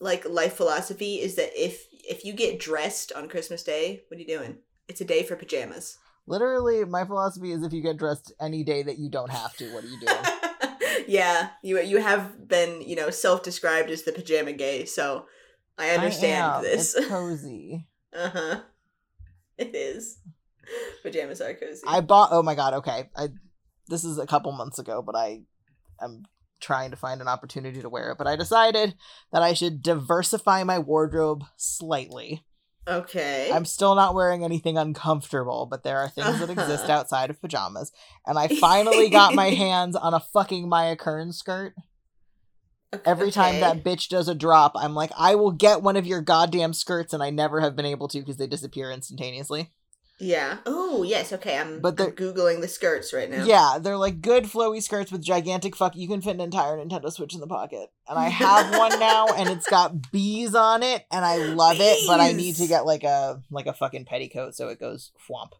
like life philosophy is that if if you get dressed on Christmas Day, what are you doing? It's a day for pajamas. Literally, my philosophy is if you get dressed any day that you don't have to, what are you doing? Yeah, you you have been, you know, self-described as the pajama gay, so I understand I am. This. It's cozy. Uh-huh. It is. Pajamas are cozy. I bought, oh my God, okay. I This is a couple months ago, but I am trying to find an opportunity to wear it. But I decided that I should diversify my wardrobe slightly. Okay. I'm still not wearing anything uncomfortable, but there are things uh-huh. that exist outside of pajamas. And I finally got my hands on a fucking Maya Kern skirt. Every okay. time that bitch does a drop, I'm like, I will get one of your goddamn skirts, and I never have been able to because they disappear instantaneously. Yeah. Oh, yes. Okay. I'm, but I'm Googling the skirts right now. Yeah. They're like good flowy skirts with gigantic fuck. You can fit an entire Nintendo Switch in the pocket. And I have one now and it's got bees on it and I love bees. It, but I need to get like a, like a fucking petticoat so it goes fwomp.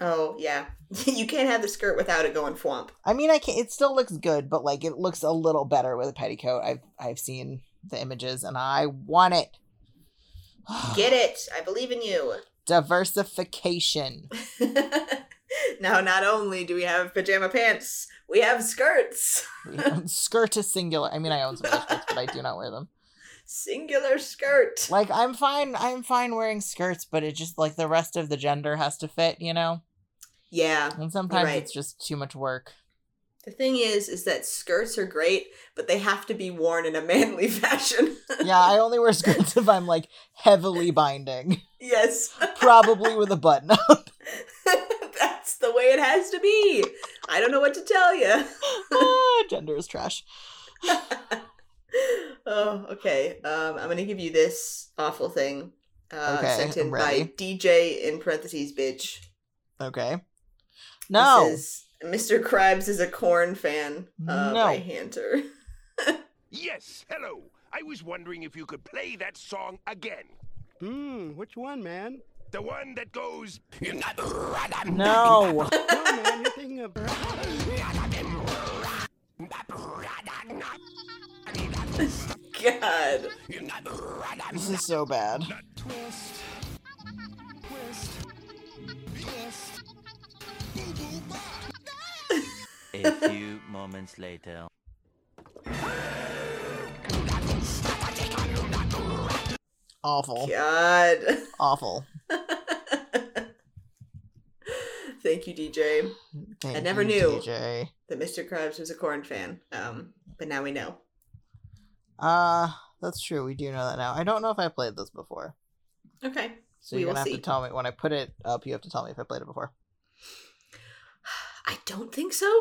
Oh, yeah. You can't have the skirt without it going fwomp. I mean, I can't. It still looks good, but like it looks a little better with a petticoat. I've, I've seen the images and I want it. Get it. I believe in you. Diversification. Now, not only do we have pajama pants, we have skirts. We have skirt is singular. I mean, I own some skirts, but I do not wear them. Singular skirt. Like, I'm fine. I'm fine wearing skirts, but it just like the rest of the gender has to fit, you know? Yeah. And sometimes right. it's just too much work. The thing is, is that skirts are great, but they have to be worn in a manly fashion. Yeah, I only wear skirts if I'm, like, heavily binding. Yes. Probably with a button up. That's the way it has to be. I don't know what to tell you. Ah, gender is trash. Oh, okay. Um, I'm going to give you this awful thing uh, okay, sent in by D J in parentheses bitch. Okay. No. This is- Mister Krabs is a corn fan uh, no. by Hunter. Yes, hello. I was wondering if you could play that song again. Hmm, which one, man? The one that goes... No! No, man, you're thinking of... God. This is so bad. Twist. Twist. Twist. A few moments later. Awful. God. Awful. Thank you, D J. Thank I never you, knew D J. That Mister Krabs was a corn fan, um, but now we know. Uh, that's true. We do know that now. I don't know if I played this before. Okay. So we you're going to have see. to tell me. When I put it up, you have to tell me if I played it before. I don't think so.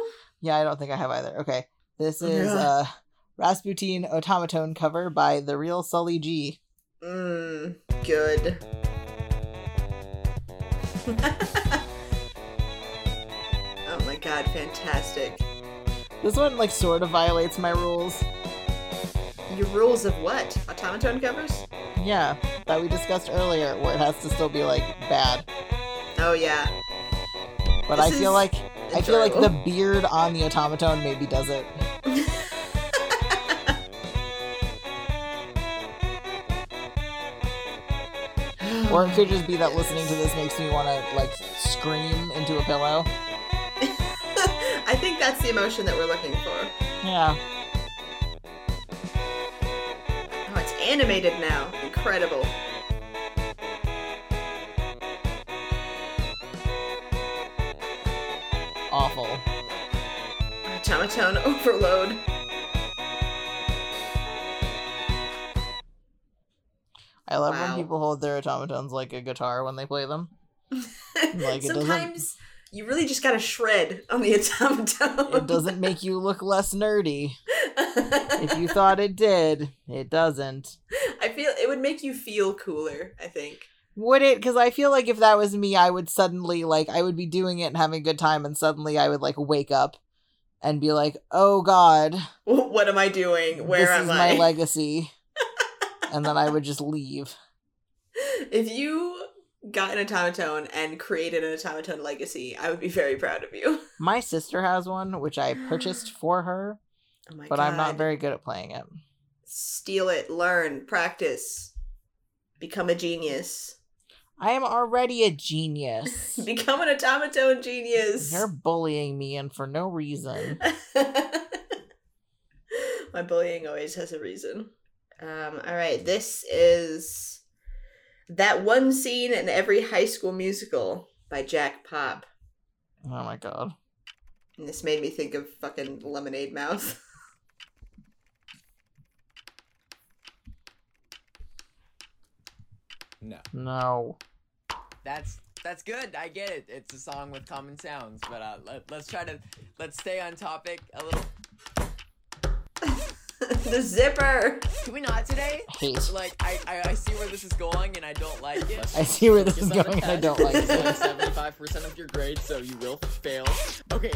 Yeah, I don't think I have either. Okay. This is a uh, Rasputin Automaton cover by the Real Sully G. Mmm, good. Oh my god, fantastic. This one, like, sort of violates my rules. Your rules of what? Automaton covers? Yeah, that we discussed earlier, where it has to still be, like, bad. Oh, yeah. But this I feel like... I feel like the beard on the automaton maybe does it. Or it could just be that listening to this makes me want to, like, scream into a pillow. I think that's the emotion that we're looking for. Yeah. Oh, it's animated now. Incredible. Awful. Automaton overload. I love wow. when people hold their automatons like a guitar when they play them. Like, sometimes it you really just gotta shred on the automaton. It doesn't make you look less nerdy. If you thought it did, it doesn't. I feel it would make you feel cooler, I think. Would it? Because I feel like if that was me, I would suddenly, like, I would be doing it and having a good time, and suddenly I would, like, wake up and be like, oh, God. What am I doing? Where am I? This is my legacy. And then I would just leave. If you got an automaton and created an automaton legacy, I would be very proud of you. My sister has one, which I purchased for her, oh my but God. I'm not very good at playing it. Steal it. Learn. Practice. Become a genius. I am already a genius. Become an automaton genius. You're bullying me, and for no reason. My bullying always has a reason. Um, all right, this is That One Scene in Every High School Musical by Jack Pop. Oh my god. And this made me think of fucking Lemonade Mouth. No. No. That's that's good. I get it. It's a song with common sounds, but uh, let, let's try to let's stay on topic a little. The zipper. Can we not today? Like I, I, I see where this is going, and I don't like it. I see where this is going, and I don't like it. Seventy-five percent of your grade, so you will fail. Okay,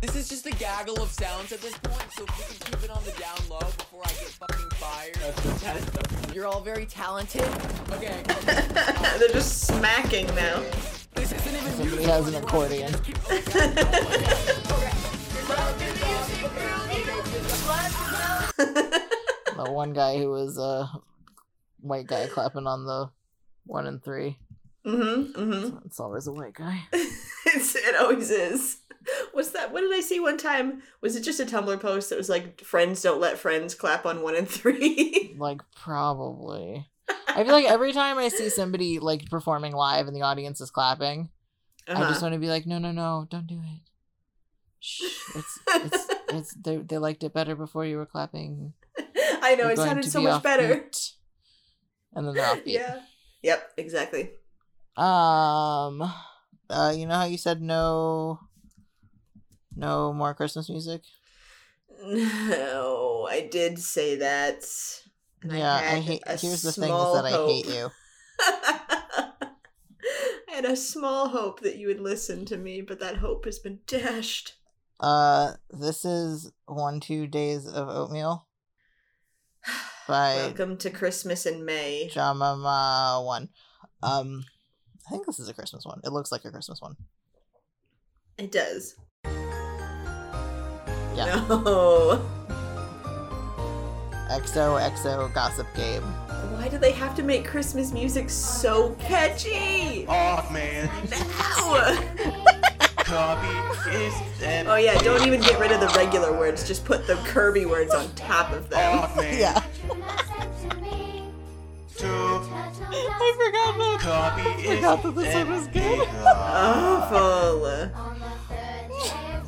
this is just a gaggle of sounds at this point, so if we can keep it on the down low before I get fucking fired. That's You're all very talented. Okay. They're just smacking now. This isn't even Somebody music. has an accordion. The one guy who was a uh, white guy clapping on the one and three. Mm-hmm, mm-hmm. It's, it's always a white guy. it's, it always is. What's that? What did I see one time? Was it just a Tumblr post that was like, friends don't let friends clap on one and three? Like, probably. I feel like every time I see somebody like performing live and the audience is clapping, uh-huh. I just want to be like, no, no, no, don't do it. Shh, it's it's it's they they liked it better before you were clapping. I know, you're it sounded so much better. Beat. And then they're off beat. Yeah. Yep, exactly. Um uh you know how you said no no more Christmas music? No, I did say that. And yeah, I, I hate here's the thing is that I hope. hate you. I had a small hope that you would listen to me, but that hope has been dashed. Uh, this is one, two days of oatmeal. By Welcome to Christmas in May. Jamama one. Um, I think this is a Christmas one. It looks like a Christmas one. It does. Yeah. No. X O X O Gossip Game. Why do they have to make Christmas music so catchy? Oh man! No. Oh yeah, don't even get rid of the regular words. Just put the Kirby words on top of them. Oh, yeah. I forgot that. I forgot that this one was good. Awful.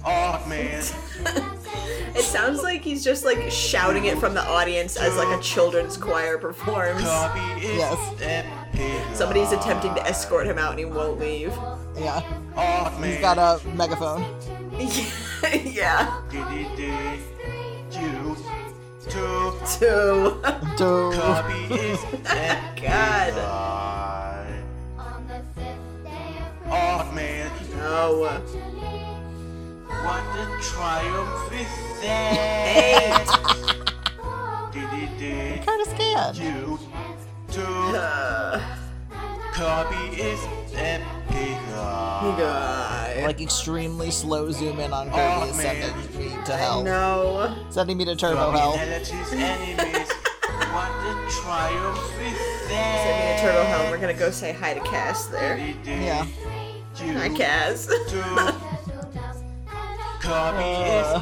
Oh man. It sounds like he's just like shouting it from the audience as like a children's choir performs. Yes. Somebody's attempting to escort him out and he won't leave. Yeah. Oh, man. He's got a megaphone. Yeah. Two. Two. Two. God. Oh, man. No. What a triumph is that! I'm kind of scared. You, two, uh, Kirby is epic. God. Like extremely slow zoom in on Kirby is oh, sending me to hell. No. Sending me to turbo hell. What a triumph is that! Sending me to turbo hell. We're gonna go say hi to Cass there. Yeah. You, hi, Cass. Two. Uh,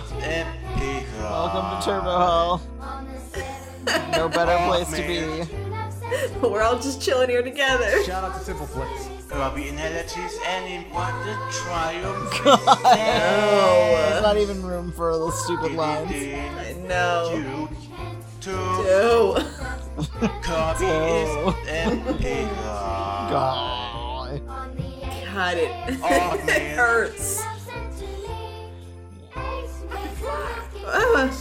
welcome to Turbo Hall. No better place oh, to be. We're all just chilling here together. Shout out to Simple Flips. God, no. There's not even room for those stupid lines. I know. Two. Two. God. God, it, oh, it hurts.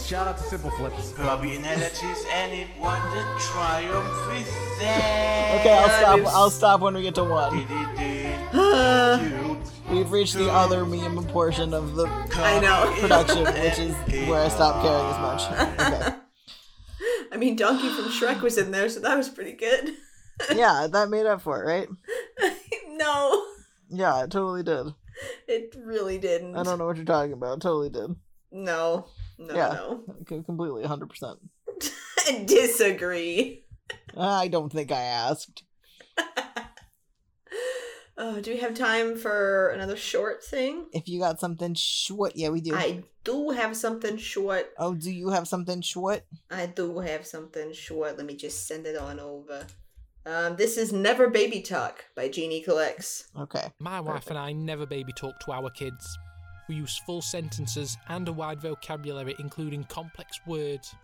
Shout out to Simple Flips. Okay, I'll stop. I'll stop when we get to one. We've reached the other meme portion of the I know. production, which is where I stopped caring as much. Okay. I mean, Donkey from Shrek was in there, so that was pretty good. Yeah, that made up for it, right? No. Yeah, it totally did. It really didn't. I don't know what you're talking about. It totally did. No. No, yeah, no. Completely, one hundred percent. Disagree. I don't think I asked. Oh, do we have time for another short thing? If you got something short, yeah, we do. I do have something short. Oh, do you have something short? I do have something short. Let me just send it on over. Um, this is Never Baby Talk by Genie Collects. Okay. My Perfect. wife and I never baby talk to our kids. We use full sentences and a wide vocabulary, including complex words.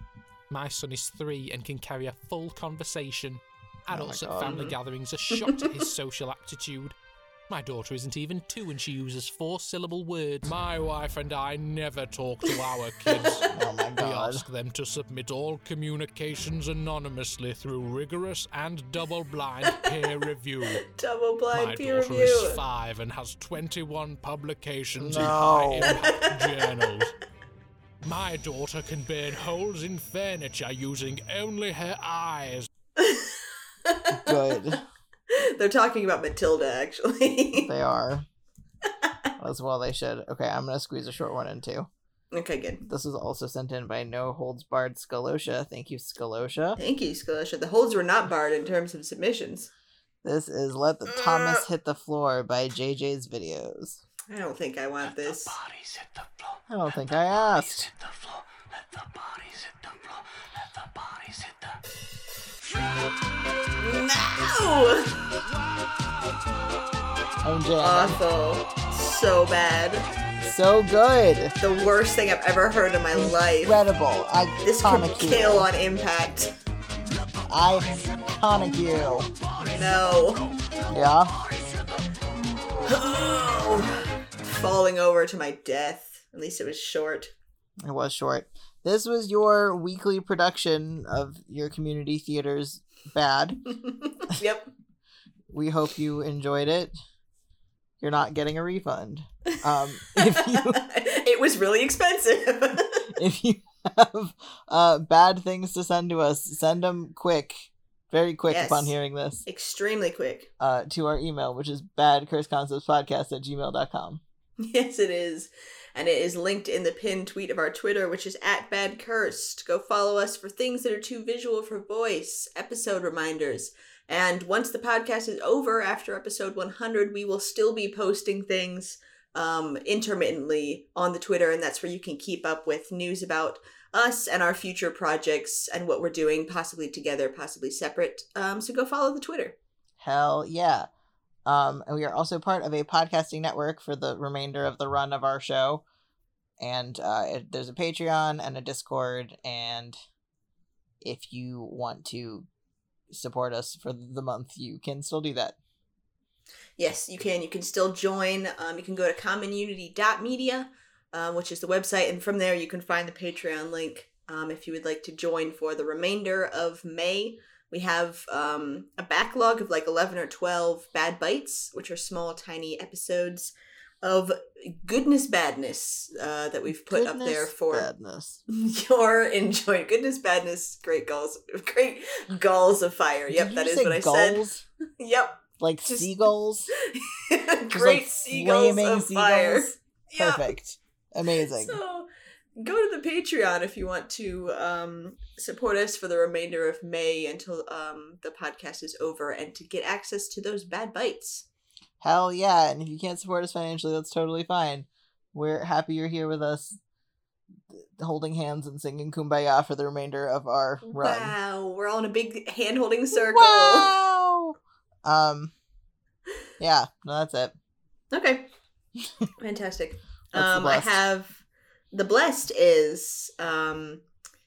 My son is three and can carry a full conversation. Adults oh at family gatherings are shocked at his social aptitude. My daughter isn't even two and she uses four-syllable words. My wife and I never talk to our kids. Oh my God. We ask them to submit all communications anonymously through rigorous and double-blind peer review. Double-blind peer review. My daughter is five and has twenty-one publications no. in high-impact journals. My daughter can burn holes in furniture using only her eyes. Good. They're talking about Matilda, actually. They are. As well they should. Okay, I'm going to squeeze a short one in, too. Okay, good. This is also sent in by No Holds Barred Scalosha. Thank you, Scalosha. Thank you, Scalosha. The holds were not barred in terms of submissions. This is Let the uh, Thomas Hit the Floor by J J's Videos. I don't think I want Let this. The bodies hit the floor. I don't Let think I asked. Hit the floor. Let the bodies hit the floor. Let the bodies hit the floor. No! I'm jamming. Awful. So bad. So good. The worst thing I've ever heard in my life. Incredible. Iconic. This could kill you. On impact. Iconic you. No. Yeah? Oh. Falling over to my death. At least it was short. It was short. This was your weekly production of your community theater's bad. Yep. We hope you enjoyed it. You're not getting a refund. Um, if you, it was really expensive. If you have uh, bad things to send to us, send them quick. Very quick yes. upon hearing this. Extremely quick. Uh, to our email, which is badcurseconceptspodcast at gmail dot com. Yes, it is. And it is linked in the pinned tweet of our Twitter, which is at Bad Cursed. Go follow us for things that are too visual for voice, episode reminders. And once the podcast is over, after episode one hundred, we will still be posting things um, intermittently on the Twitter. And that's where you can keep up with news about us and our future projects and what we're doing, possibly together, possibly separate. Um, so go follow the Twitter. Hell yeah. Um, and we are also part of a podcasting network for the remainder of the run of our show. And uh, it, there's a Patreon and a Discord. And if you want to support us for the month, you can still do that. Yes, you can. You can still join. Um, you can go to common unity dot media, uh, which is the website. And from there, you can find the Patreon link um, if you would like to join for the remainder of May. We have um, a backlog of like eleven or twelve Bad Bites, which are small, tiny episodes of goodness badness uh, that we've put goodness up there for badness. Your enjoyment. Goodness badness, great gulls, great gulls of fire. Yep, that is what I gulls? Said. Yep, like just, seagulls. Great like seagulls of seagulls. Fire. Yep. Perfect, amazing. So, go to the Patreon if you want to um, support us for the remainder of May until um, the podcast is over and to get access to those Bad Bites. Hell yeah. And if you can't support us financially, that's totally fine. We're happy you're here with us holding hands and singing Kumbaya for the remainder of our run. Wow. We're all in a big hand-holding circle. Wow. Um, yeah. No, that's it. Okay. Fantastic. um, I have... The blessed is, um,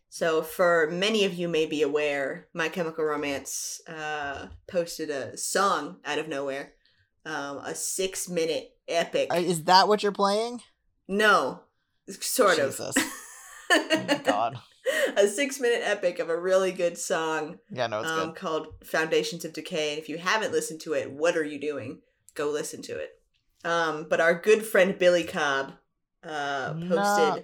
so for many of you may be aware, My Chemical Romance uh, posted a song out of nowhere, um, a six-minute epic. Is that what you're playing? No, sort Jesus. Of. Oh my God. A six-minute epic of a really good song. Yeah, no, it's um, good. Called Foundations of Decay, and if you haven't listened to it, what are you doing? Go listen to it. Um, but our good friend Billy Cobb uh posted no.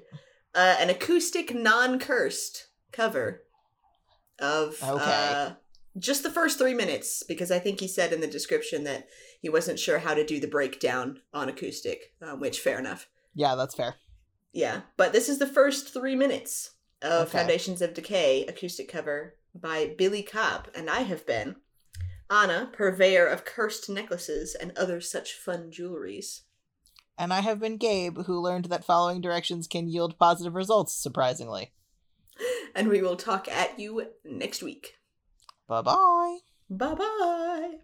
uh, an acoustic non-cursed cover of okay. uh just the first three minutes, because I think he said in the description that he wasn't sure how to do the breakdown on acoustic, um, which fair enough. Yeah, that's fair. Yeah, but this is the first three minutes of okay. Foundations of Decay acoustic cover by Billy Cobb, and I have been Anna, purveyor of cursed necklaces and other such fun jewelries. And I have been Gabe, who learned that following directions can yield positive results, surprisingly. And we will talk at you next week. Bye-bye. Bye-bye.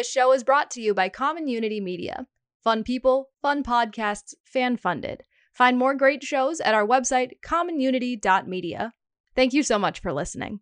This show is brought to you by Common Unity Media. Fun people, fun podcasts, fan-funded. Find more great shows at our website, common unity dot media. Thank you so much for listening.